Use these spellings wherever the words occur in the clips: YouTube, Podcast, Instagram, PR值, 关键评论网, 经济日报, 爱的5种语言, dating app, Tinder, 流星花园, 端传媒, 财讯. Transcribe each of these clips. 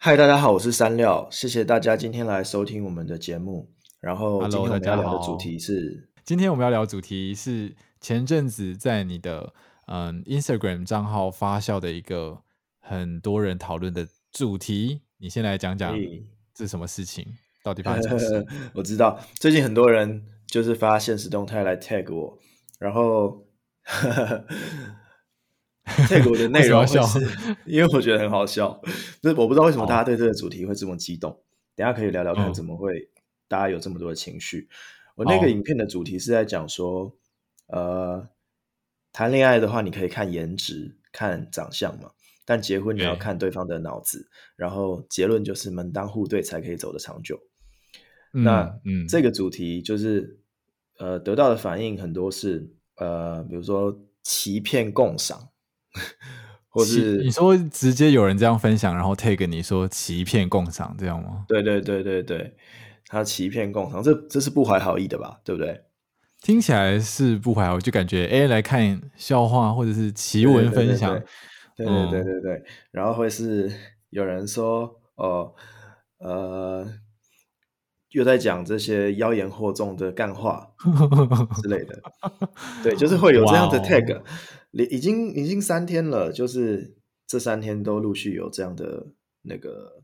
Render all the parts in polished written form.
嗨，大家好，我是山料，谢谢大家今天来收听我们的节目。然后今天我们要聊的主题是前阵子在你的Instagram 账号发酵的一个很多人讨论的主题，你先来讲讲是什么事情，到底发生什么事？我知道最近很多人就是发现实动态来 tag 我，然后tag 我的内容会是因为我觉得很好笑，就是我不知道为什么大家对这个主题会这么激动，等一下可以聊聊看怎么会大家有这么多的情绪。我那个影片的主题是在讲说谈恋爱的话你可以看颜值看长相嘛，但结婚你要看对方的脑子，然后结论就是门当户对才可以走得长久。那这个主题就是得到的反应很多是比如说欺骗共赏或是你说直接有人这样分享然后 tag 你说欺骗共赏这样吗？对对对对对，他欺骗共赏，这是不怀好意的吧，对不对？听起来是不怀好意，就感觉来看笑话或者是奇闻分享，对对对 对, 对, 对, 对, 对, 对、然后会是有人说又在讲这些妖言惑众的干话之类的对，就是会有这样的 tag、wow、已经3天了，就是这3天都陆续有这样的那个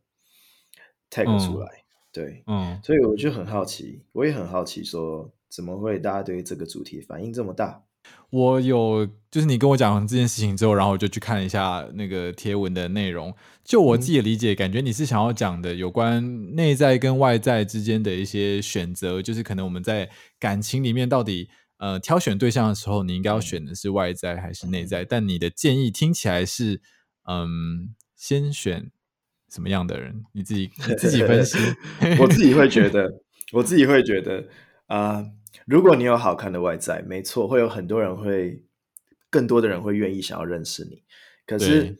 tag 出来、对，所以我就很好奇，我也很好奇说怎么会大家对这个主题反应这么大。我有就是你跟我讲这件事情之后，然后我就去看一下那个贴文的内容，就我自己的理解、感觉你是想要讲的有关内在跟外在之间的一些选择，就是可能我们在感情里面到底挑选对象的时候你应该要选的是外在还是内在、但你的建议听起来是先选什么样的人，你自己分析我自己会觉得如果你有好看的外在，没错，会有很多人更多的人会愿意想要认识你。可是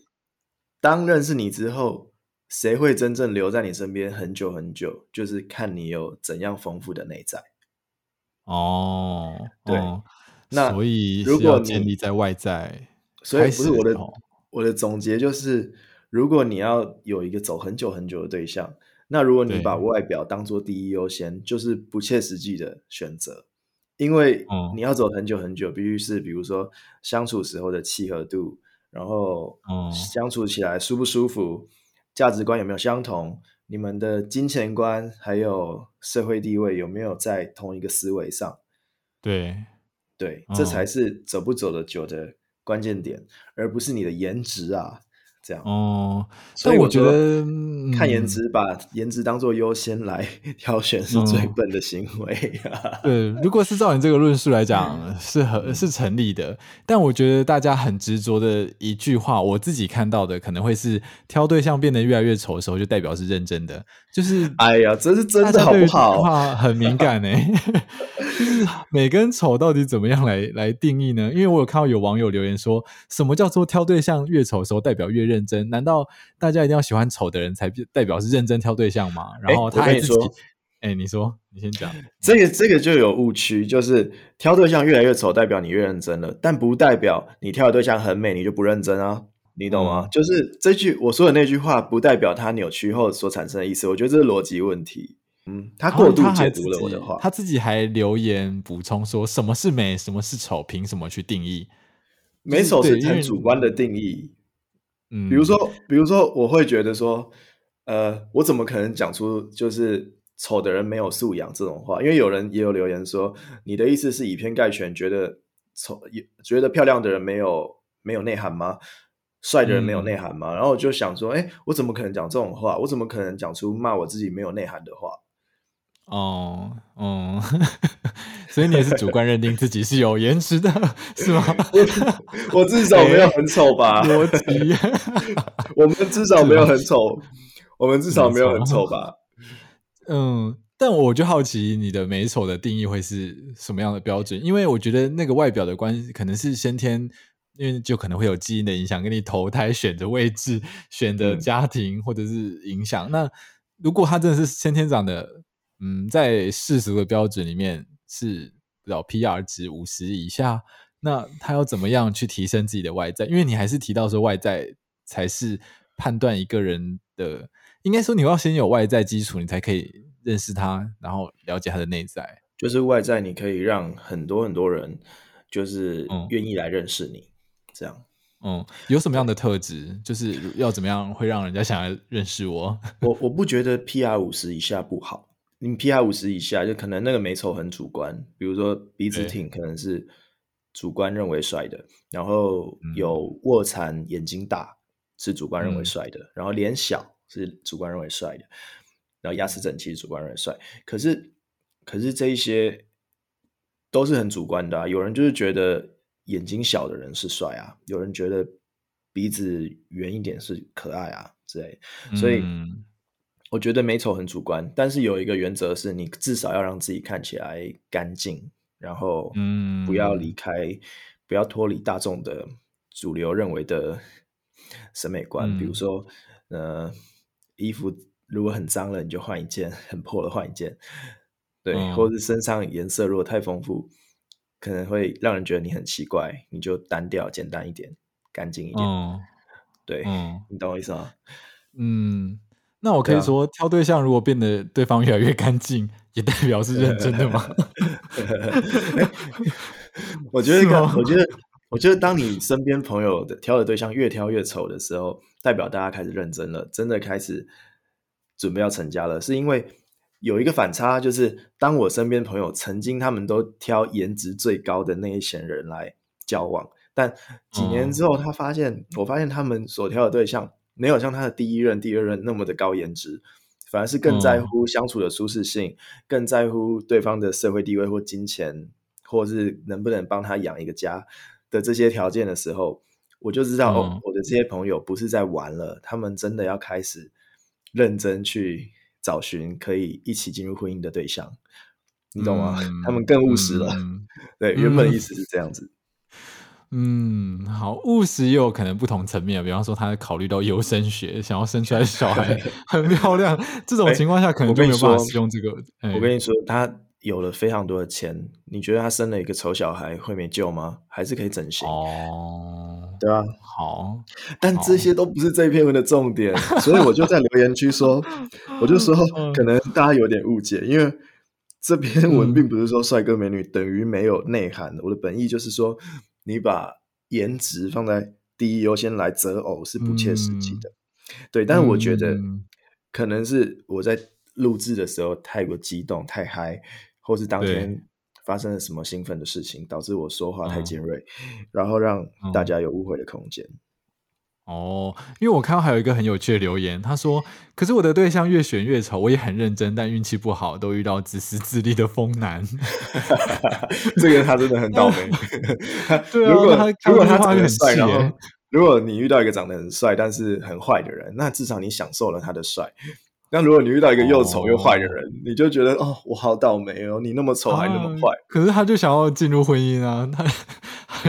当认识你之后，谁会真正留在你身边很久很久，就是看你有怎样丰富的内在。对，那所以是要建立在外在。所以不是我的总结就是，如果你要有一个走很久很久的对象，那如果你把外表当作第一优先，就是不切实际的选择，因为你要走很久很久必须是比如说相处时候的契合度，然后相处起来舒不舒服，价值观有没有相同，你们的金钱观还有社会地位有没有在同一个思维上，对，这才是走不走得久的关键点，而不是你的颜值啊这样。所以我觉得看颜值把颜值当作优先来挑选是最笨的行为、对，如果是照你这个论述来讲是成立的，但我觉得大家很执着的一句话，我自己看到的可能会是挑对象变得越来越丑的时候就代表是认真的，就是哎呀这是真的好不好，话很敏感就是每个人丑到底怎么样来定义呢？因为我有看到有网友留言说什么叫做挑对象越丑的时候代表越认真，难道大家一定要喜欢丑的人才代表是认真挑对象吗？然后他还自己你说你先讲这个就有误区，就是挑对象越来越丑代表你越认真了，但不代表你挑的对象很美你就不认真啊，你懂吗？就是我说的那句话不代表他扭曲后所产生的意思，我觉得这是逻辑问题。他过度解读了我的话，他自己还留言补充说什么是美什么是丑凭什么去定义，美丑是很主观的定义。比如说我会觉得说我怎么可能讲出就是丑的人没有素养这种话，因为有人也有留言说你的意思是以偏概全，觉得漂亮的人没有内涵吗？帅的人没有内涵吗？然后我就想说我怎么可能讲这种话，我怎么可能讲出骂我自己没有内涵的话。所以你也是主观认定自己是有颜值的是吗？我至少没有很丑吧、我们至少没有很丑，吧。但我就好奇你的美丑的定义会是什么样的标准，因为我觉得那个外表的关系可能是先天，因为就可能会有基因的影响，跟你投胎选择位置选择家庭或者是影响。那如果他真的是先天长的在世俗的标准里面是不知道 PR 值50以下，那他要怎么样去提升自己的外在？因为你还是提到说外在才是判断一个人的，应该说你要先有外在基础，你才可以认识他，然后了解他的内在。就是外在你可以让很多很多人就是愿意来认识你、这样。有什么样的特质，就是要怎么样会让人家想要认识我？我不觉得 PR50 以下不好，你 PR50 以下就可能那个美丑很主观，比如说鼻子挺可能是主观认为帅的，然后有卧蚕眼睛大是主观认为帅的，然后脸小是主观认为帅的，然后牙齿整齐是主观认为帅。可是这一些都是很主观的啊，有人就是觉得眼睛小的人是帅啊，有人觉得鼻子圆一点是可爱啊之类的。所以我觉得美丑很主观，但是有一个原则是你至少要让自己看起来干净，然后不要离开、不要脱离大众的主流认为的审美观、比如说衣服如果很脏了你就换一件，很破了换一件，对、或者是身上颜色如果太丰富可能会让人觉得你很奇怪，你就单调简单一点干净一点、对、你懂我意思吗？那我可以说、挑对象如果变得对方越来越干净也代表是认真的吗？我觉得当你身边朋友的挑的对象越挑越丑的时候，代表大家开始认真了，真的开始准备要成家了。是因为有一个反差，就是当我身边朋友曾经他们都挑颜值最高的那一群人来交往，但几年之后他发现、我发现他们所挑的对象没有像他的第一任第二任那么的高颜值，反而是更在乎相处的舒适性、更在乎对方的社会地位或金钱，或是能不能帮他养一个家的这些条件的时候，我就知道、我的这些朋友不是在玩了，他们真的要开始认真去找寻可以一起进入婚姻的对象，你懂吗？他们更务实了、对，原本的意思是这样子。好，务实也有可能不同层面，比方说他考虑到优生学，想要生出来的小孩很漂亮，这种情况下可能就没有办法使用这个。我跟你说，他有了非常多的钱，你觉得他生了一个丑小孩会没救吗？还是可以整形。对啊，好，但这些都不是这篇文的重点，所以我就在留言区说，我就说可能大家有点误解，因为这篇文并不是说帅哥美女等于没有内涵，我的本意就是说你把颜值放在第一优先来择偶是不切实际的、对，但我觉得可能是我在录制的时候太过激动太嗨，或是当天发生了什么兴奋的事情导致我说话太尖锐、然后让大家有误会的空间。因为我看到还有一个很有趣的留言，他说可是我的对象越选越丑，我也很认真但运气不好，都遇到自私自利的疯男。这个他真的很倒霉。对啊，如果他长得很帅，然后如果你遇到一个长得很帅但是很坏的人，那至少你享受了他的帅。那如果你遇到一个又丑又坏的人，你就觉得我好倒霉哦，你那么丑还那么坏。可是他就想要进入婚姻啊，他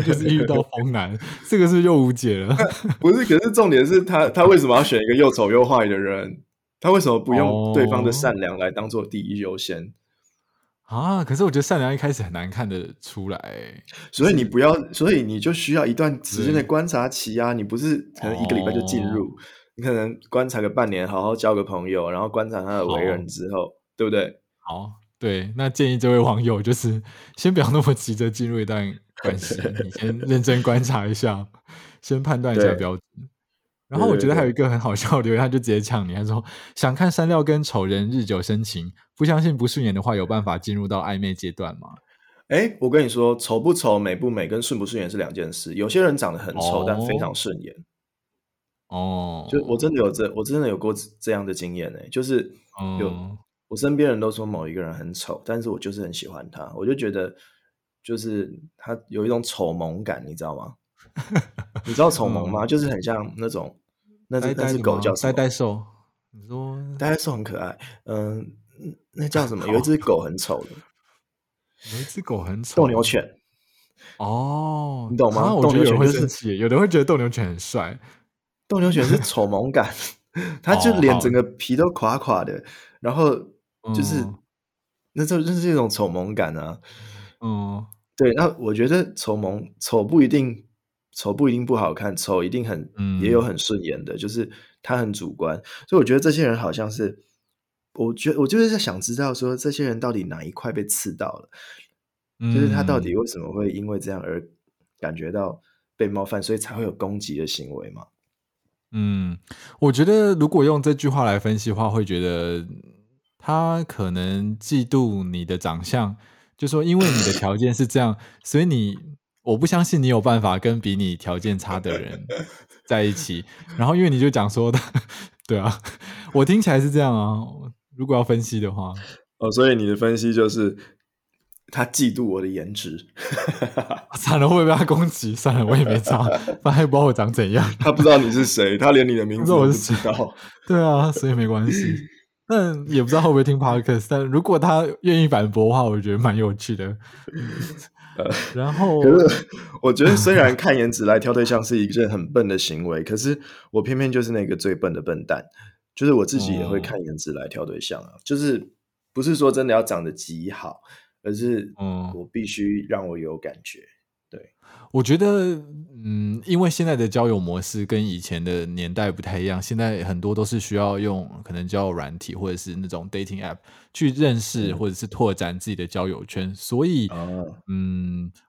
就是遇到疯男。这个是又无解了。不是，可是重点是他为什么要选一个又丑又坏的人？他为什么不用对方的善良来当做第一优先？可是我觉得善良一开始很难看得出来，所以你就需要一段时间的观察期啊，你不是可能一个礼拜就进入。你可能观察个半年，好好交个朋友，然后观察他的为人之后，对不对？好，对，那建议这位网友就是先不要那么急着进入一段关系，你先认真观察一下，先判断一下标准。然后我觉得还有一个很好笑的留言，他就直接呛你，他说想看山料跟丑人日久生情，不相信不顺眼的话，有办法进入到暧昧阶段吗？我跟你说，丑不丑、美不美跟顺不顺眼是两件事。有些人长得很丑，但非常顺眼。就我真的有过这样的经验就是我身边人都说某一个人很丑，但是我就是很喜欢他，我就觉得就是他有一种丑萌感，你知道吗？你知道丑萌吗？就是很像那种那只狗叫什么？呆呆兽，你说呆呆兽很可爱，那叫什么？有一只狗很丑的，斗牛犬。你懂吗？斗牛犬就是有人会觉得斗牛犬很帅。斗牛犬是丑萌感，他就脸整个皮都垮垮的，然后就是、那就是一种丑萌感啊。对，那我觉得丑不一定不好看，丑一定也有很顺眼的，就是他很主观，所以我觉得这些人好像是我就是在想知道说这些人到底哪一块被刺到了，就是他到底为什么会因为这样而感觉到被冒犯，所以才会有攻击的行为嘛。我觉得如果用这句话来分析的话，会觉得他可能嫉妒你的长相，就说因为你的条件是这样所以我不相信你有办法跟比你条件差的人在一起然后因为你就讲说对啊，我听起来是这样啊，如果要分析的话。所以你的分析就是他嫉妒我的颜值算了，会不会被他攻击？算了，我也没差反正也不知道我长怎样他不知道你是谁，他连你的名字都不知道对啊，所以没关系但也不知道会不会听 podcast 但如果他愿意反驳的话，我觉得蛮有趣的然后可是我觉得虽然看颜值来挑对象是一件很笨的行为可是我偏偏就是那个最笨的笨蛋，就是我自己也会看颜值来挑对象啊，就是不是说真的要长得极好，而是我必须让我有感觉。对，我觉得因为现在的交友模式跟以前的年代不太一样，现在很多都是需要用可能交友软体或者是那种 dating app 去认识或者是拓展自己的交友圈，所以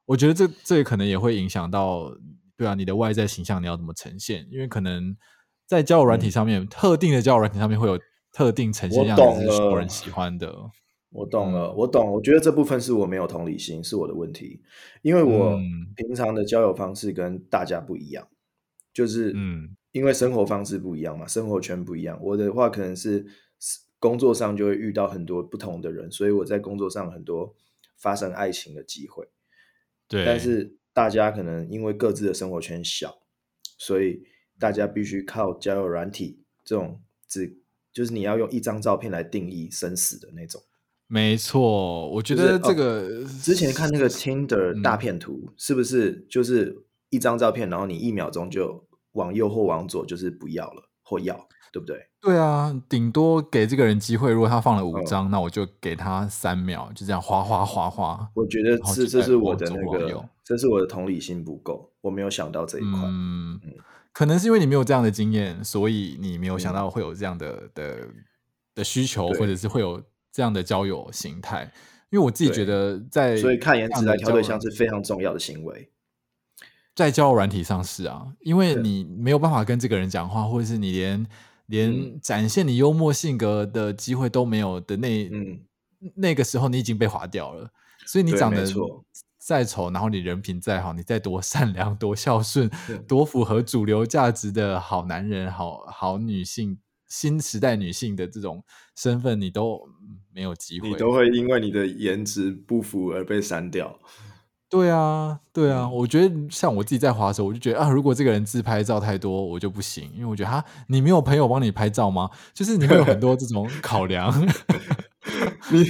我觉得这可能也会影响到，对啊，你的外在形象你要怎么呈现，因为可能在交友软体上面，特定的交友软体上面会有特定呈现样子是有人喜欢的。我懂了，我觉得这部分是我没有同理心，是我的问题，因为我平常的交友方式跟大家不一样，就是因为生活方式不一样嘛，生活圈不一样，我的话可能是工作上就会遇到很多不同的人，所以我在工作上很多发生爱情的机会。对，但是大家可能因为各自的生活圈小，所以大家必须靠交友软体这种就是你要用一张照片来定义生死的那种。没错，我觉得这个、之前看那个 Tinder 大片图、是不是就是一张照片，然后你1秒钟就往右或往左，就是不要了或要，对不对？对啊，顶多给这个人机会，如果他放了5张、那我就给他3秒，就这样哗哗哗哗。我觉得这是我的那个，这是我的同理心不够，我没有想到这一块。可能是因为你没有这样的经验，所以你没有想到会有这样的需求，或者是会有这样的交友形态。因为我自己觉得所以看颜值来挑对象是非常重要的行为，在交友软体上是啊，因为你没有办法跟这个人讲话，或者是你连展现你幽默性格的机会都没有的那个时候你已经被划掉了，所以你长得再丑，然后你人品再好，你再多善良多孝顺多符合主流价值的好男人好女性新时代女性的这种身份，你都没有机会，你都会因为你的颜值不符而被删掉。对啊，我觉得像我自己在滑手，我就觉得如果这个人自拍照太多我就不行，因为我觉得你没有朋友帮你拍照吗？就是你会有很多这种考量你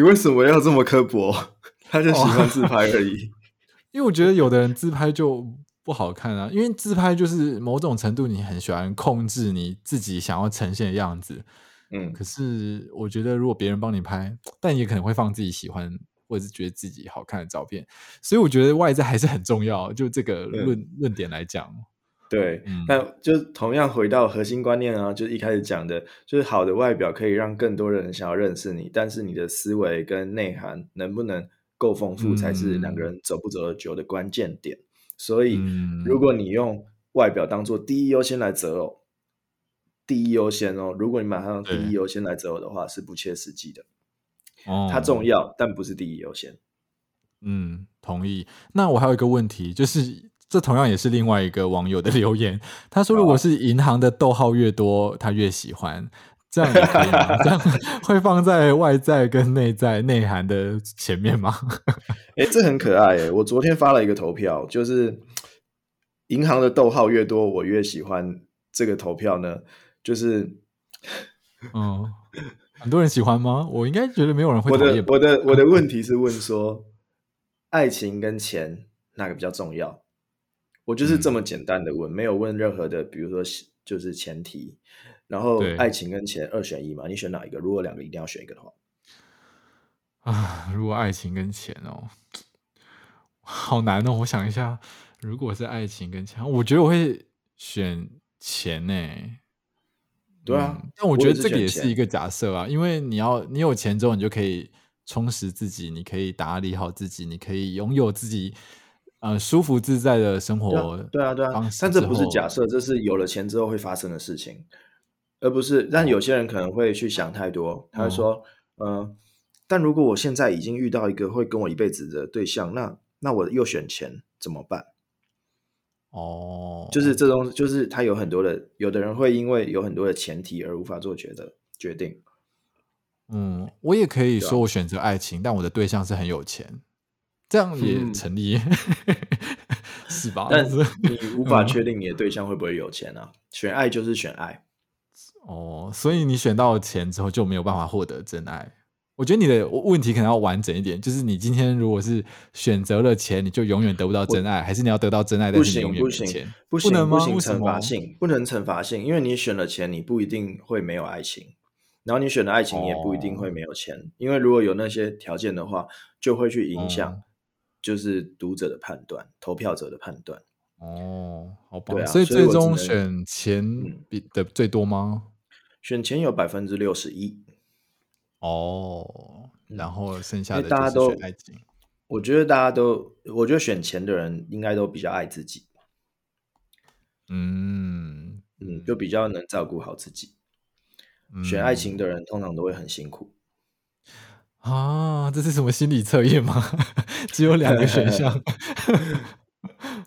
为什么要这么刻薄？他就喜欢自拍而已因为我觉得有的人自拍就不好看啊，因为自拍就是某种程度你很喜欢控制你自己想要呈现的样子。可是我觉得如果别人帮你拍，但也可能会放自己喜欢或者是觉得自己好看的照片，所以我觉得外在还是很重要，就这个论点来讲。对，那就同样回到核心观念啊，就是一开始讲的，就是好的外表可以让更多人想要认识你，但是你的思维跟内涵能不能够丰富才是两个人走不走得久的关键点。所以如果你用外表当做第一优先来择偶，如果你马上第一优先来择偶的话，是不切实际的。它重要但不是第一优先。同意。那我还有一个问题，就是这同样也是另外一个网友的留言，他说如果是银行的逗号越多他越喜欢，这样也可以吗？这样会放在外在跟内在内涵的前面吗？这很可爱我昨天发了一个投票，就是银行的逗号越多我越喜欢，这个投票呢就是很多人喜欢吗？我应该觉得没有人会讨厌。我的问题是问说爱情跟钱哪个比较重要，我就是这么简单的问，没有问任何的比如说就是前提，然后爱情跟钱2选1嘛，你选哪一个？如果两个一定要选一个的话。如果爱情跟钱好难我想一下，如果是爱情跟钱，我觉得我会选钱呢、欸。对啊、嗯，但我觉得这个也是一个假设啊，因为你有钱之后，你就可以充实自己，你可以打理好自己，你可以拥有自己舒服自在的生活。对啊，对啊，但这不是假设，这是有了钱之后会发生的事情，而不是。但有些人可能会去想太多，他会说，但如果我现在已经遇到一个会跟我一辈子的对象，那我又选钱怎么办？哦，就是这种，就是他有很多的，有的人会因为有很多的前提而无法做决定。嗯，我也可以说我选择爱情、啊，但我的对象是很有钱，这样也成立，是吧？但是你无法确定你的对象会不会有钱啊？选爱就是选爱。哦，所以你选到钱之后就没有办法获得真爱。我觉得你的问题可能要完整一点，就是你今天如果是选择了钱，你就永远得不到真爱，还是你要得到真爱，但是你永远没钱？不能吗？不行，惩罚性，不能惩罚性，因为你选了钱，你不一定会没有爱情，然后你选了爱情，你也不一定会没有钱，因为如果有那些条件的话，就会去影响就是读者的判断、投票者的判断。哦，好吧，对啊，所以最终选钱的最多吗？选钱有 61%。哦，然后剩下的就是选爱情。我觉得选钱的人应该都比较爱自己，就比较能照顾好自己。选爱情的人通常都会很辛苦。啊，这是什么心理测验吗？只有2个选项。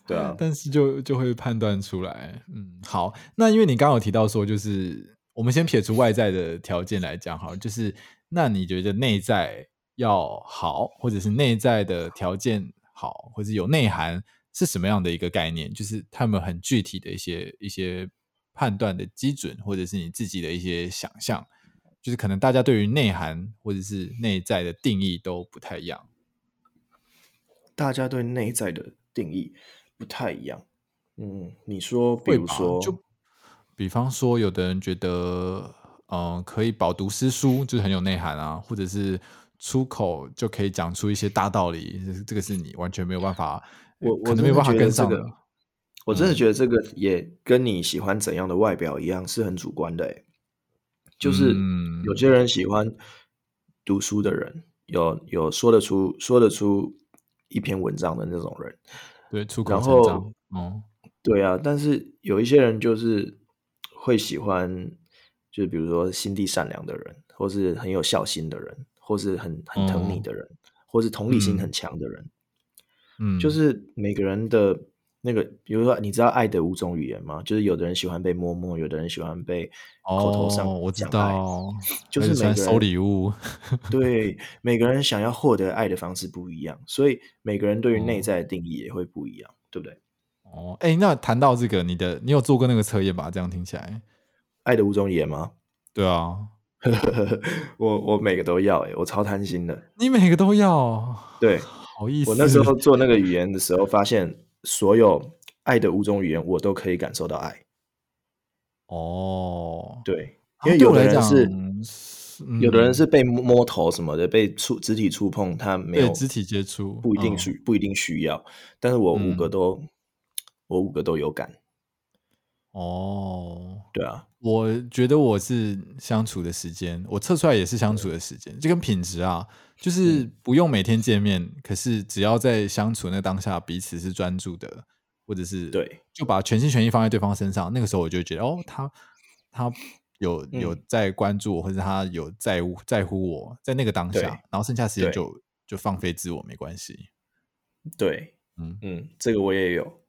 对啊，但是就会判断出来。好，那因为你刚刚有提到说，就是我们先撇除外在的条件来讲好了，就是那你觉得内在要好，或者是内在的条件好，或者有内涵是什么样的一个概念？就是他们很具体的一些判断的基准，或者是你自己的一些想象，就是可能大家对于内涵或者是内在的定义都不太一样。大家对内在的定义不太一样。你说比如说比方说有的人觉得可以饱读诗书，就是很有内涵啊，或者是出口就可以讲出一些大道理，这个是你完全没有办法，我可能没有办法跟上的。我真的觉得这个也跟你喜欢怎样的外表一样，是很主观的。就是有些人喜欢读书的人，有说得出一篇文章的那种人，对，出口成章。对啊，但是有一些人就是会喜欢，就比如说心地善良的人，或是很有孝心的人，或是很疼你的人，或是同理心很强的人。就是每个人的那个，比如说你知道爱的5种语言吗？就是有的人喜欢被摸摸，有的人喜欢被口头上讲爱，就是每个人收礼物。对，每个人想要获得爱的方式不一样，所以每个人对于内在的定义也会不一样，对不对？那谈到这个，你有做过那个测验吧？这样听起来，爱的5种语言吗？对啊，我每个都要，我超贪心的。你每个都要？对，好意思。我那时候做那个语言的时候，发现所有爱的5种语言，我都可以感受到爱。对，因为有的人是，有的人是被摸头什么的，被肢体触碰，他没有肢体接触，不一定需要。但是我5个都有感。对啊，我觉得我是相处的时间，我测出来也是相处的时间，就跟品质啊，就是不用每天见面，可是只要在相处那当下彼此是专注的，或者是对，就把全心全意放在对方身上，那个时候我就觉得他有在关注我，或者他有在乎我，在那个当下，然后剩下时间就放飞自我，没关系。对，这个我也有。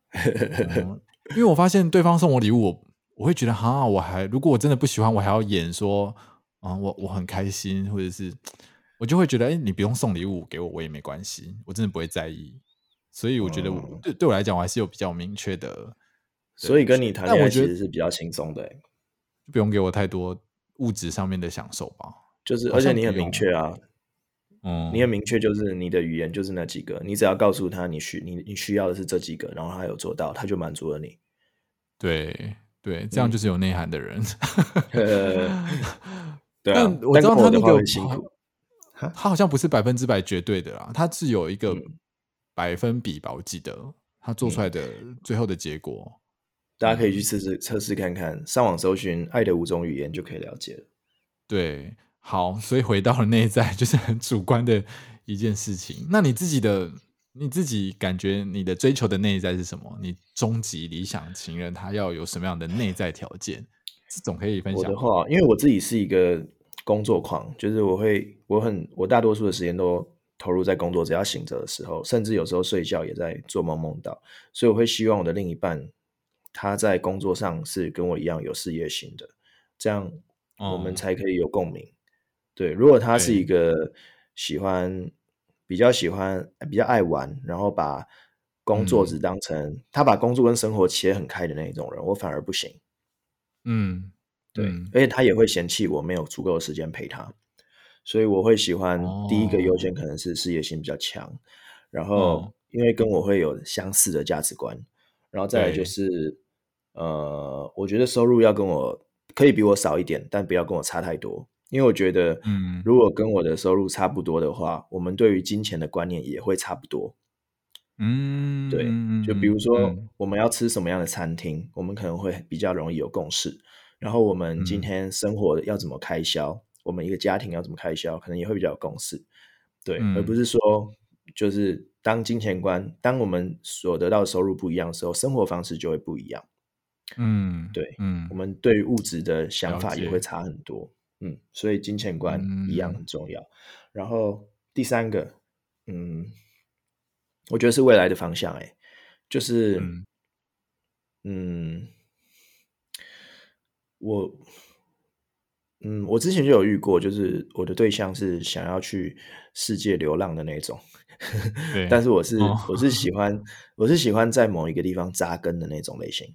因为我发现对方送我礼物，我会觉得如果我真的不喜欢，我还要演说我很开心，或者是我就会觉得你不用送礼物给我，我也没关系，我真的不会在意。所以我觉得对我来讲，我还是有比较明确的。所以跟你谈恋爱其实是比较轻松的，不用给我太多物质上面的享受吧。就是而且你很明确啊，你很明确，就是你的语言就是那几个，你只要告诉他你需要的是这几个，然后他有做到，他就满足了你。对对，这样就是有内涵的人。对啊，但我知道他那个他好像不是100%绝对的啦，他是有一个百分比吧，我记得他做出来的最后的结果。大家可以去测试看看，上网搜寻爱的五种语言就可以了解了。对，好，所以回到了内在，就是很主观的一件事情。那你自己感觉你的追求的内在是什么？你终极理想情人他要有什么样的内在条件？这种可以分享。我的话，因为我自己是一个工作狂，就是我大多数的时间都投入在工作，只要醒着的时候，甚至有时候睡觉也在做梦梦到，所以我会希望我的另一半他在工作上是跟我一样有事业心的，这样我们才可以有共鸣。对，如果他是一个比较爱玩，然后把工作只当成、他把工作跟生活切很开的那种人，我反而不行。嗯，对，而且他也会嫌弃我没有足够的时间陪他，所以我会喜欢第一个优先可能是事业心比较强，然后因为跟我会有相似的价值观，然后再来就是我觉得收入要跟我可以比我少一点，但不要跟我差太多，因为我觉得如果跟我的收入差不多的话，我们对于金钱的观念也会差不多。嗯，对，就比如说我们要吃什么样的餐厅，我们可能会比较容易有共识，然后我们今天生活要怎么开销，我们一个家庭要怎么开销，可能也会比较有共识。对，而不是说就是当我们所得到的收入不一样的时候，生活方式就会不一样。嗯，对，我们对于物质的想法也会差很多。嗯，所以金钱观一样很重要。然后第三个，我觉得是未来的方向，就是我之前就有遇过，就是我的对象是想要去世界流浪的那种，但是我是喜欢在某一个地方扎根的那种类型。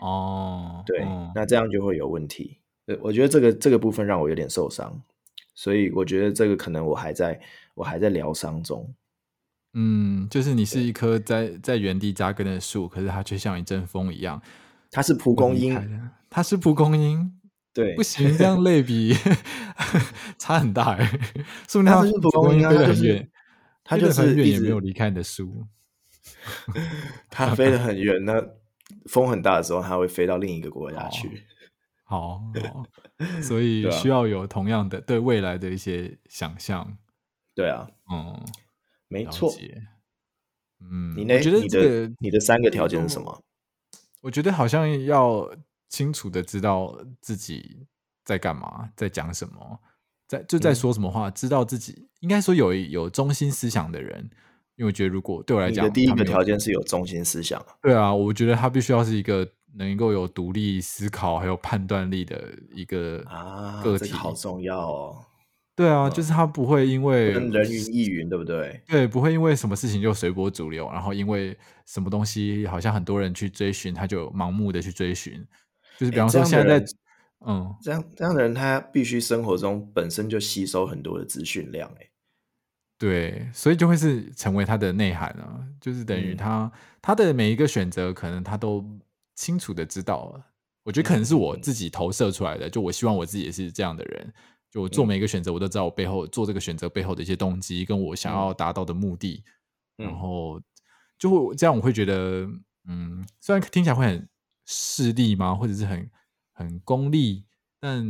哦，对，那这样就会有问题。我觉得这个部分让我有点受伤，所以我觉得这个可能我还在疗伤中。嗯，就是你是一棵在原地扎根的树，可是它却像一阵风一样。它是蒲公英，它是蒲公英。对，不行，这样类比差很大。说明它是蒲公英飞得很远，它就是飞得很远也没有离开你的树。它飞得很远，那风很大的时候，它会飞到另一个国家去。好，所以需要有同样的对未来的一些想象。对啊，没错。你呢？我觉得你的三个条件是什么？我觉得好像要清楚的知道自己在干嘛，在讲什么，在说什么话，知道自己应该说有中心思想的人。因为我觉得如果对我来讲，你的第一个条件是有中心思想。对啊，我觉得他必须要是一个能够有独立思考还有判断力的一个个体。这个好重要哦。对啊，就是他不会因为人云亦云，对不对？对，不会因为什么事情就随波逐流，然后因为什么东西好像很多人去追寻，他就盲目的去追寻。就是比方说现在这样的人他必须生活中本身就吸收很多的资讯量。对，所以就会是成为他的内涵啊，就是等于他的每一个选择可能他都清楚的知道了。我觉得可能是我自己投射出来的，就我希望我自己也是这样的人，就我做每一个选择我都知道我背后做这个选择背后的一些动机跟我想要达到的目的，然后就这样我会觉得虽然听起来会很势利吗，或者是很功利，但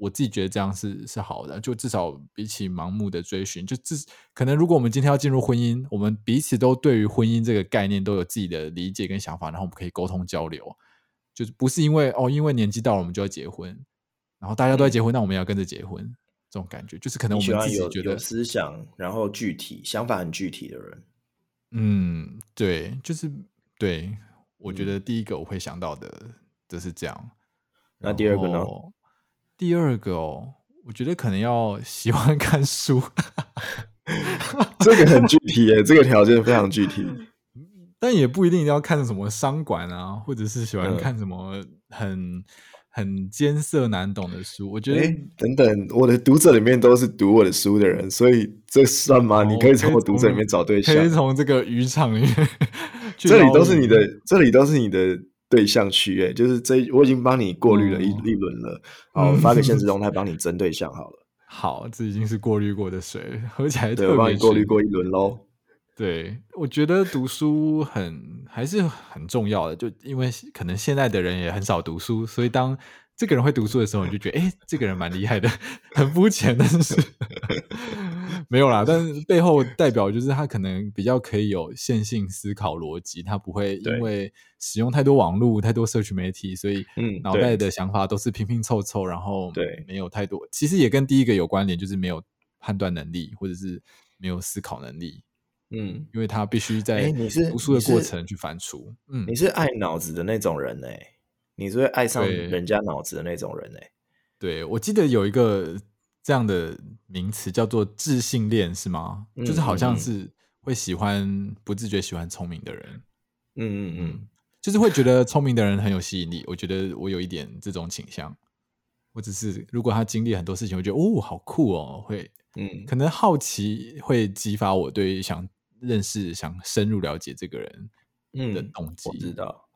我自己觉得这样是好的，就至少比起盲目的追寻，可能如果我们今天要进入婚姻，我们彼此都对于婚姻这个概念都有自己的理解跟想法，然后我们可以沟通交流，就是不是因为年纪到了我们就要结婚，然后大家都在结婚，那我们也要跟着结婚，这种感觉就是可能我们自己觉得有思想，然后具体想法很具体的人。对，就是对。我觉得第一个我会想到的就是这样。那第二个呢？第二个我觉得可能要喜欢看书。这个很具体耶，这个条件非常具体。但也不一定要看什么商管啊，或者是喜欢看什么很艰涩难懂的书。我觉得等等，我的读者里面都是读我的书的人，所以这算吗？你可以从我读者里面找对象，可以从这个渔场里面这里都是你的对象区，就是我已经帮你过滤了一轮了。好，发个限时动态帮你争对象好了。好，这已经是过滤过的水，喝起来特别。对，我帮你过滤过一轮咯。对，我觉得读书还是很重要的，就因为可能现在的人也很少读书，所以当这个人会读书的时候，你就觉得这个人蛮厉害的，很肤浅，但是没有啦，但是背后代表就是他可能比较可以有线性思考逻辑，他不会因为使用太多网络太多社群媒体，所以脑袋的想法都是拼拼凑凑，然后没有太多，其实也跟第一个有关联，就是没有判断能力或者是没有思考能力。因为他必须在读书的过程去反刍。你是爱脑子的那种人耶，你是会爱上人家脑子的那种人耶。对，我记得有一个这样的名词叫做智性恋，是吗？就是好像是会喜欢不自觉喜欢聪明的人。就是会觉得聪明的人很有吸引力。我觉得我有一点这种倾向，或者是如果他经历很多事情，我觉得好酷哦，会可能好奇会激发我对想认识想深入了解这个人的动机。我知道。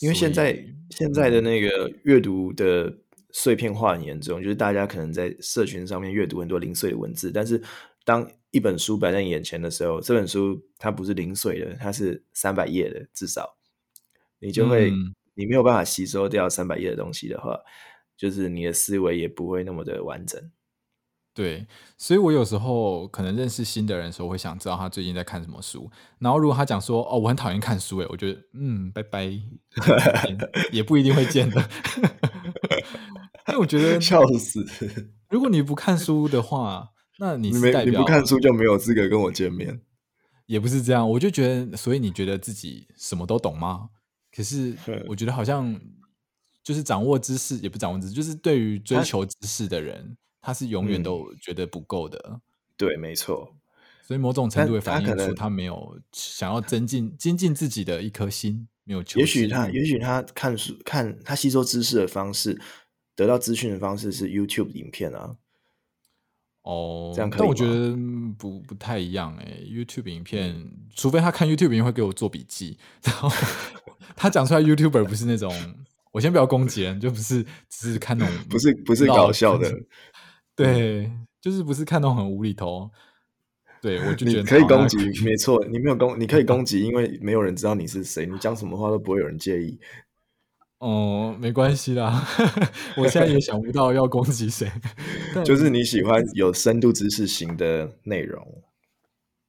因为现在的那个阅读的碎片化很严重，就是大家可能在社群上面阅读很多零碎的文字，但是当一本书摆在眼前的时候，这本书它不是零碎的，它是300页的，至少你就会你没有办法吸收掉300页的东西的话，就是你的思维也不会那么的完整。对，所以我有时候可能认识新的人的时候，会想知道他最近在看什么书。然后如果他讲说我很讨厌看书，我觉得拜拜，也不一定会见的。因为我觉得笑死，如果你不看书的话，那你是代表你不看书就没有资格跟我见面。也不是这样，我就觉得，所以你觉得自己什么都懂吗？可是我觉得好像就是掌握知识，也不掌握知识，就是对于追求知识的人，他是永远都觉得不够的。对，没错。所以某种程度也反映出他没有想要精进自己的一颗心，没有求。也许他看书，他吸收知识的方式，得到资讯的方式是 YouTube 影片啊。这样可以吗？但我觉得不太一样YouTube 影片，除非他看 YouTube 影片会给我做笔记，然后他讲出来 YouTuber 不是那种，我先不要攻击人，就不是只是看那种不是搞笑的。对，就是不是看到很无厘头。对，我就觉得你可以攻击，没错，你可以攻击，因为没有人知道你是谁，你讲什么话都不会有人介意。没关系啦，我现在也想不到要攻击谁。就是你喜欢有深度知识型的内容。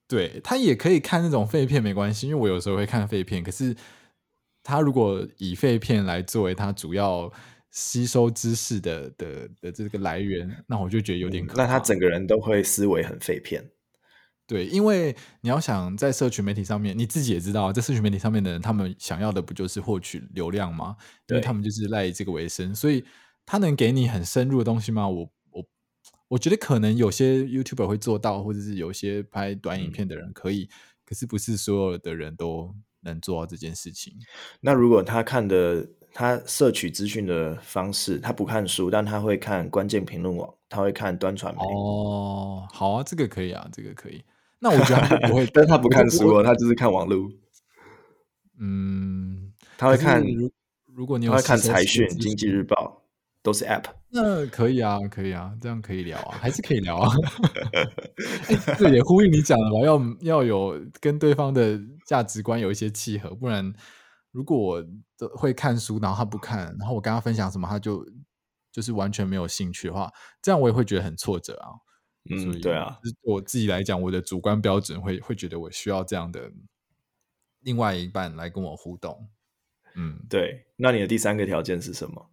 对，他也可以看那种废片，没关系，因为我有时候会看废片，可是他如果以废片来作为他主要吸收知识 的这个来源，那我就觉得有点可怕。那他整个人都会思维很废片。对，因为你要想在社群媒体上面，你自己也知道，在社群媒体上面的人，他们想要的不就是获取流量吗？因为他们就是赖以这个为生，所以他能给你很深入的东西吗？我觉得可能有些 YouTuber 会做到，或者是有些拍短影片的人可以，可是不是所有的人都能做到这件事情。那如果他摄取资讯的方式，他不看书，但他会看关键评论网，他会看端传媒。好啊，这个可以啊，这个可以。那我觉得他不会，但他不看书哦，他就是看网路。他会看，如果你有，他会看财讯、经济日报，都是 App。那可以啊，可以啊，这样可以聊啊，还是可以聊啊。对，也呼应你讲的吧，要有跟对方的价值观有一些契合，不然。如果我会看书，然后他不看，然后我跟他分享什么，他就是完全没有兴趣的话，这样我也会觉得很挫折啊。对啊，我自己来讲，我的主观标准会觉得我需要这样的另外一半来跟我互动。对。那你的第三个条件是什么？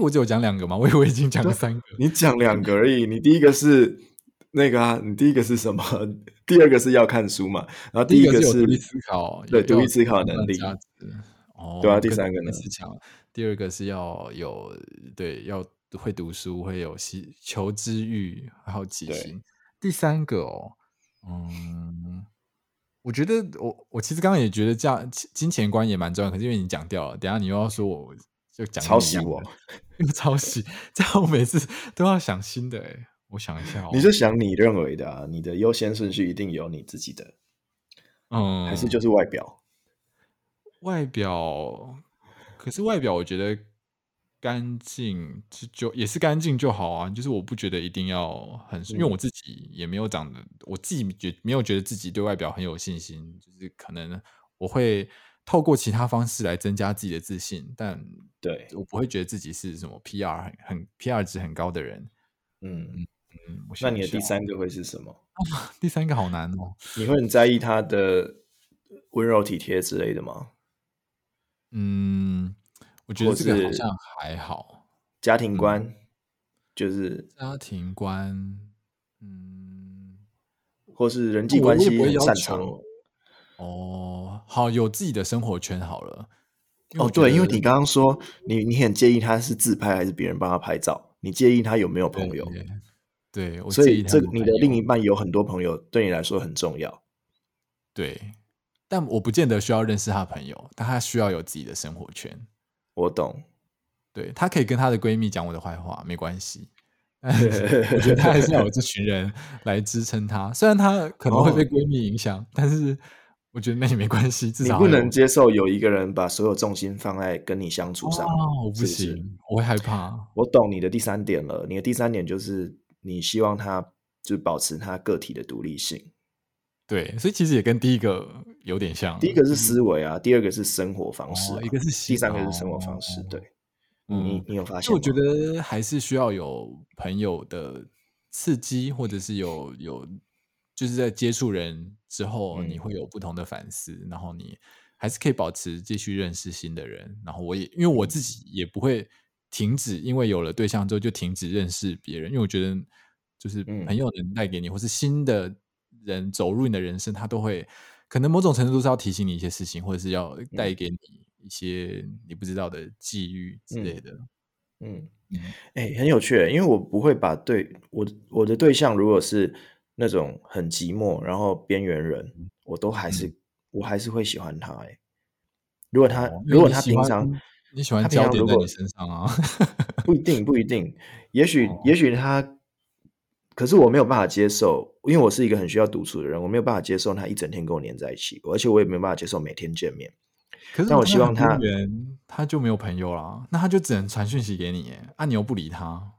我只有讲2个吗？我以为已经讲了3个。你讲2个而已。你第一个是那个啊，你第一个是什么？第二个是要看书嘛，然后第一个是有独立思考，对，独立思考能力，对啊，第三个呢是强，第二个是要有，对，要会读书，会有求知欲、好奇心。第三个我觉得我其实刚刚也觉得金钱观也蛮重要，可是因为你讲掉了，等一下你又要说我就讲抄袭我，又抄袭，这样我每次都要想新的我想一下你就想你认为的啊，你的优先顺序一定有你自己的，还是就是外表？外表，可是外表我觉得干净就也是干净就好啊，就是我不觉得一定要很，因为我自己也没有长得，我自己没有觉得自己对外表很有信心，就是可能我会透过其他方式来增加自己的自信，但对我不会觉得自己是什么 PR 很 PR 值很高的人。嗯嗯，那你的第三个会是什么？第三个好难哦。你会很在意他的温柔体贴之类的吗？嗯。我觉得这个好像还好，家庭观、就是家庭观，嗯，或是人际关系很擅长。哦，好，有自己的生活圈好了。哦，对，因为你刚刚说你很介意他是自拍还是别人帮他拍照，你介意他有没有朋友？对，我介意他有没有朋友，所以你的另一半有很多朋友，对你来说很重要。对，但我不见得需要认识他朋友，但他需要有自己的生活圈。我懂，对，她可以跟她的闺蜜讲我的坏话，没关系。但我觉得她还是要有这群人来支撑她，虽然她可能会被闺蜜影响，但是我觉得那也没关系。至少你不能接受有一个人把所有重心放在跟你相处上，我不行，是不是？我会害怕。我懂你的第三点了，你的第三点就是你希望她就是保持她个体的独立性。对，所以其实也跟第一个有点像。第一个是思维啊，第二个是生活方式、一个是第三个是生活方式。对，你有发现吗？我觉得还是需要有朋友的刺激，或者是有就是在接触人之后，你会有不同的反思，然后你还是可以保持继续认识新的人。然后我也因为我自己也不会停止，因为有了对象之后就停止认识别人，因为我觉得就是朋友能带给你，或是新的人走入你的人生，他都会可能某种程度是要提醒你一些事情，或者是要带给你一些你不知道的际遇之类的。很有趣，因为我不会把我的对象如果是那种很寂寞然后边缘人，我还是会喜欢他。如果他平常你喜欢焦点在你身上啊不一定，也许他，可是我没有办法接受，因为我是一个很需要独处的人，我没有办法接受他一整天跟我黏在一起，而且我也没有办法接受每天见面。可是但我希望他就没有朋友啦，那他就只能传讯息给你耶，你又不理他。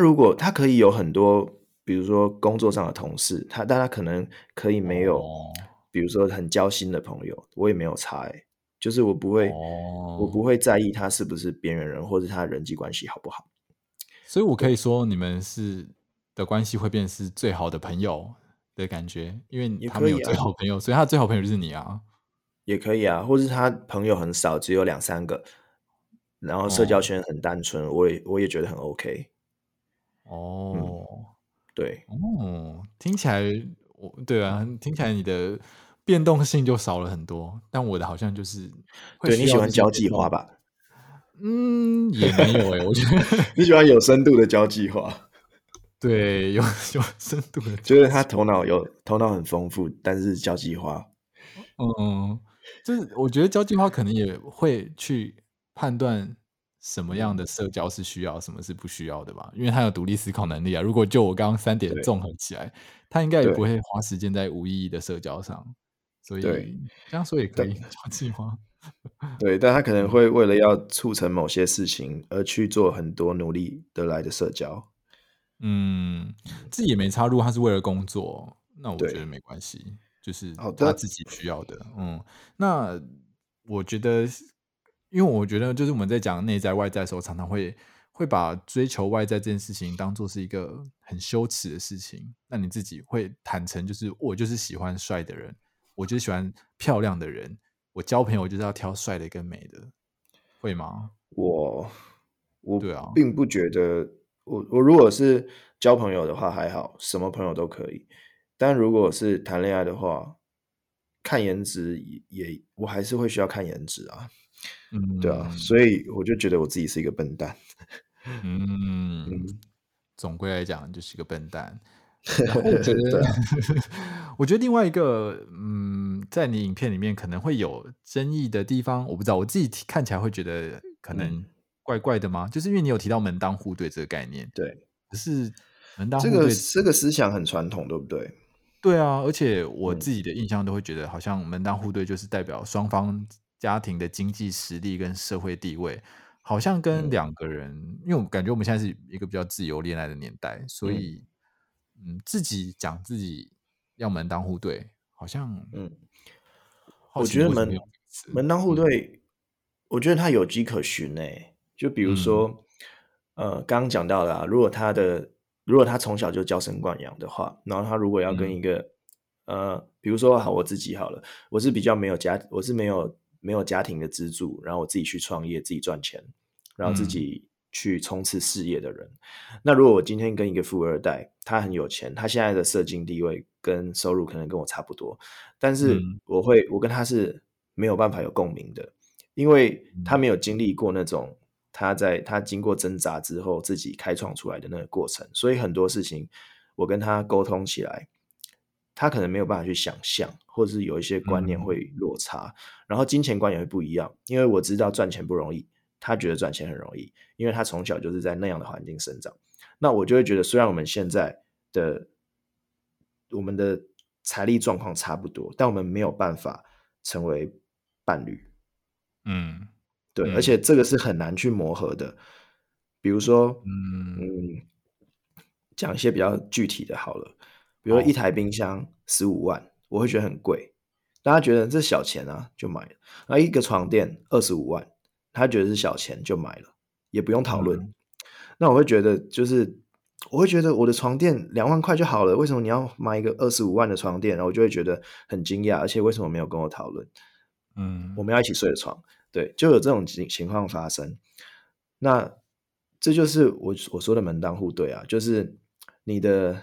如果他可以有很多，比如说工作上的同事，但他可能可以没有，比如说很交心的朋友，我也没有差耶。就是我不会在意他是不是边缘人，或者他人际关系好不好。所以我可以说你们是的关系会变成是最好的朋友的感觉，因为他没有最好朋友，所以他最好朋友就是你啊。也可以啊，或是他朋友很少，只有两三个，然后社交圈很单纯，我也觉得很 OK。对，听起来对啊，听起来你的变动性就少了很多，但我的好像就是对你喜欢交际花吧？也没有我觉得你喜欢有深度的交际花。对，有深度的，就是他头脑很丰富，但是交际花，就是我觉得交际花可能也会去判断什么样的社交是需要，什么是不需要的吧，因为他有独立思考能力啊。如果就我刚刚三点综合起来，他应该也不会花时间在无意义的社交上，所以这样说也可以，交际花。对，但他可能会为了要促成某些事情而去做很多努力得来的社交。自己也没插入，他是为了工作，那我觉得没关系，就是他自己需要的。那我觉得，因为我觉得就是我们在讲内在外在的时候，常常会把追求外在这件事情当作是一个很羞耻的事情。那你自己会坦诚，就是我就是喜欢帅的人，我就是喜欢漂亮的人，我交朋友就是要挑帅的跟美的，会吗？我并不觉得。我如果是交朋友的话还好，什么朋友都可以，但如果是谈恋爱的话，看颜值我还是会需要看颜值啊。对啊，所以我就觉得我自己是一个笨蛋。总归来讲就是一个笨蛋。然后我觉得另外一个在你影片里面可能会有争议的地方，我不知道我自己看起来会觉得可能怪怪的吗？就是因为你有提到门当户对这个概念。对，可是门当户对这个思想很传统，对不对？对啊，而且我自己的印象都会觉得，好像门当户对就是代表双方家庭的经济实力跟社会地位，好像跟两个人，因为我感觉我们现在是一个比较自由恋爱的年代，所以自己讲自己要门当户对，好像我觉得门当户对，我觉得它有迹可循欸。就比如说，刚刚讲到了啊，如果他从小就娇生惯养的话，然后他如果要跟一个比如说好，我自己好了，我是比较没有家庭的资助，然后我自己去创业，自己赚钱，然后自己去冲刺事业的人。那如果我今天跟一个富二代，他很有钱，他现在的社经地位跟收入可能跟我差不多，但是我跟他是没有办法有共鸣的，因为他没有经历过那种他经过挣扎之后自己开创出来的那个过程，所以很多事情我跟他沟通起来，他可能没有办法去想象，或者是有一些观念会落差，然后金钱观也会不一样，因为我知道赚钱不容易，他觉得赚钱很容易，因为他从小就是在那样的环境生长。那我就会觉得，虽然我们现在的我们的财力状况差不多，但我们没有办法成为伴侣。对，而且这个是很难去磨合的。比如说，讲一些比较具体的好了。比如说一台冰箱15万，我会觉得很贵，大家觉得这小钱啊就买了。那一个床垫25万，他觉得是小钱就买了，也不用讨论。那我会觉得我的床垫2万块就好了，为什么你要买一个25万的床垫？然后我就会觉得很惊讶，而且为什么没有跟我讨论？我们要一起睡的床，对，就有这种情况发生。那这就是我说的门当户对啊，就是你的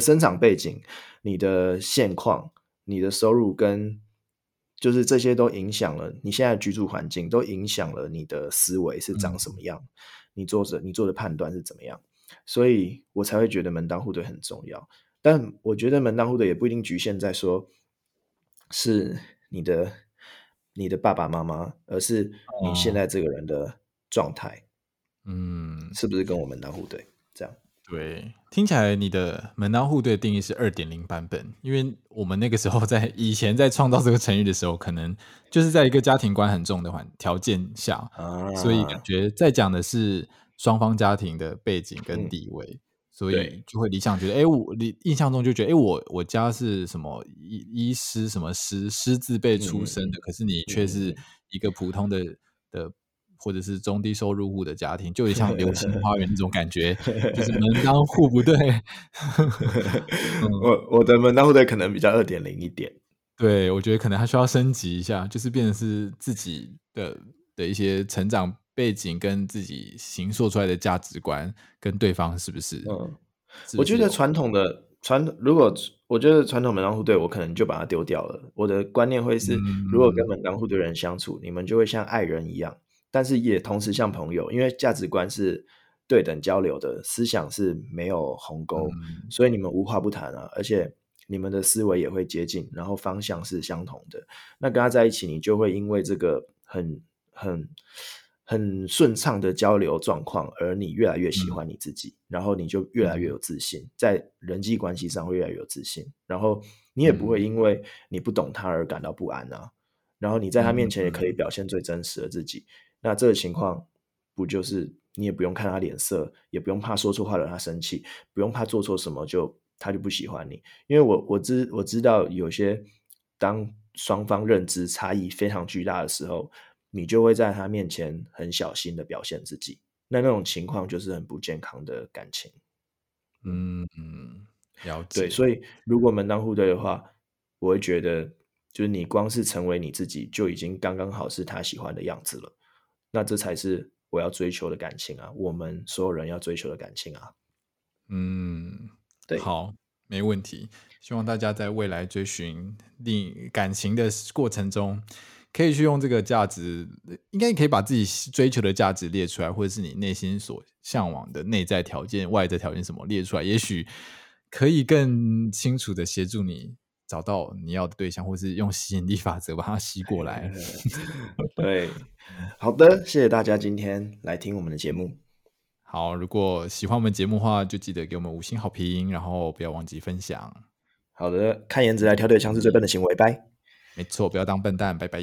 生长背景、你的现况、你的收入，跟就是这些都影响了你现在的居住环境，都影响了你的思维是长什么样，你做的判断是怎么样，所以我才会觉得门当户对很重要。但我觉得门当户对也不一定局限在说是你的爸爸妈妈，而是你现在这个人的状态，是不是跟我门当户对这样？对，听起来你的门当户对的定义是 2.0 版本，因为我们那个时候以前在创造这个成语的时候，可能就是在一个家庭观很重的条件下，所以感觉在讲的是双方家庭的背景跟地位，所以就会理想觉得，我印象中就觉得，我家是什么医师什么师字辈出身的，可是你却是一个普通的或者是中低收入户的家庭，就像流星花园那种感觉，就是门当户不对。我的门当户对可能比较 2.0 一点。对，我觉得可能还需要升级一下，就是变成是自己的一些成长背景跟自己形塑出来的价值观跟对方是不是？我觉得我觉得传统门当户对我可能就把它丢掉了。我的观念会是，如果跟门当户对人相处，你们就会像爱人一样，但是也同时像朋友，因为价值观是对等交流的，思想是没有鸿沟，所以你们无话不谈啊，而且你们的思维也会接近，然后方向是相同的。那跟他在一起，你就会因为这个很顺畅的交流状况，而你越来越喜欢你自己，然后你就越来越有自信，在人际关系上会越来越有自信，然后你也不会因为你不懂他而感到不安啊，然后你在他面前也可以表现最真实的自己。那这个情况，不就是你也不用看他脸色，也不用怕说错话惹他生气，不用怕做错什么他就不喜欢你。因为我知道有些当双方认知差异非常巨大的时候，你就会在他面前很小心的表现自己，那种情况就是很不健康的感情。了解。对，所以如果门当户对的话，我会觉得就是你光是成为你自己，就已经刚刚好是他喜欢的样子了。那这才是我要追求的感情啊，我们所有人要追求的感情啊。对，好，没问题。希望大家在未来追寻感情的过程中，可以去用这个价值，应该可以把自己追求的价值列出来，或者是你内心所向往的内在条件、外在条件什么列出来，也许可以更清楚的协助你找到你要的对象，或是用吸引力法则把它吸过来。对，好的，谢谢大家今天来听我们的节目。好，如果喜欢我们节目的话，就记得给我们5星好评，然后不要忘记分享。好的，看颜值来挑对象是最笨的行为，拜。没错，不要当笨蛋，拜拜。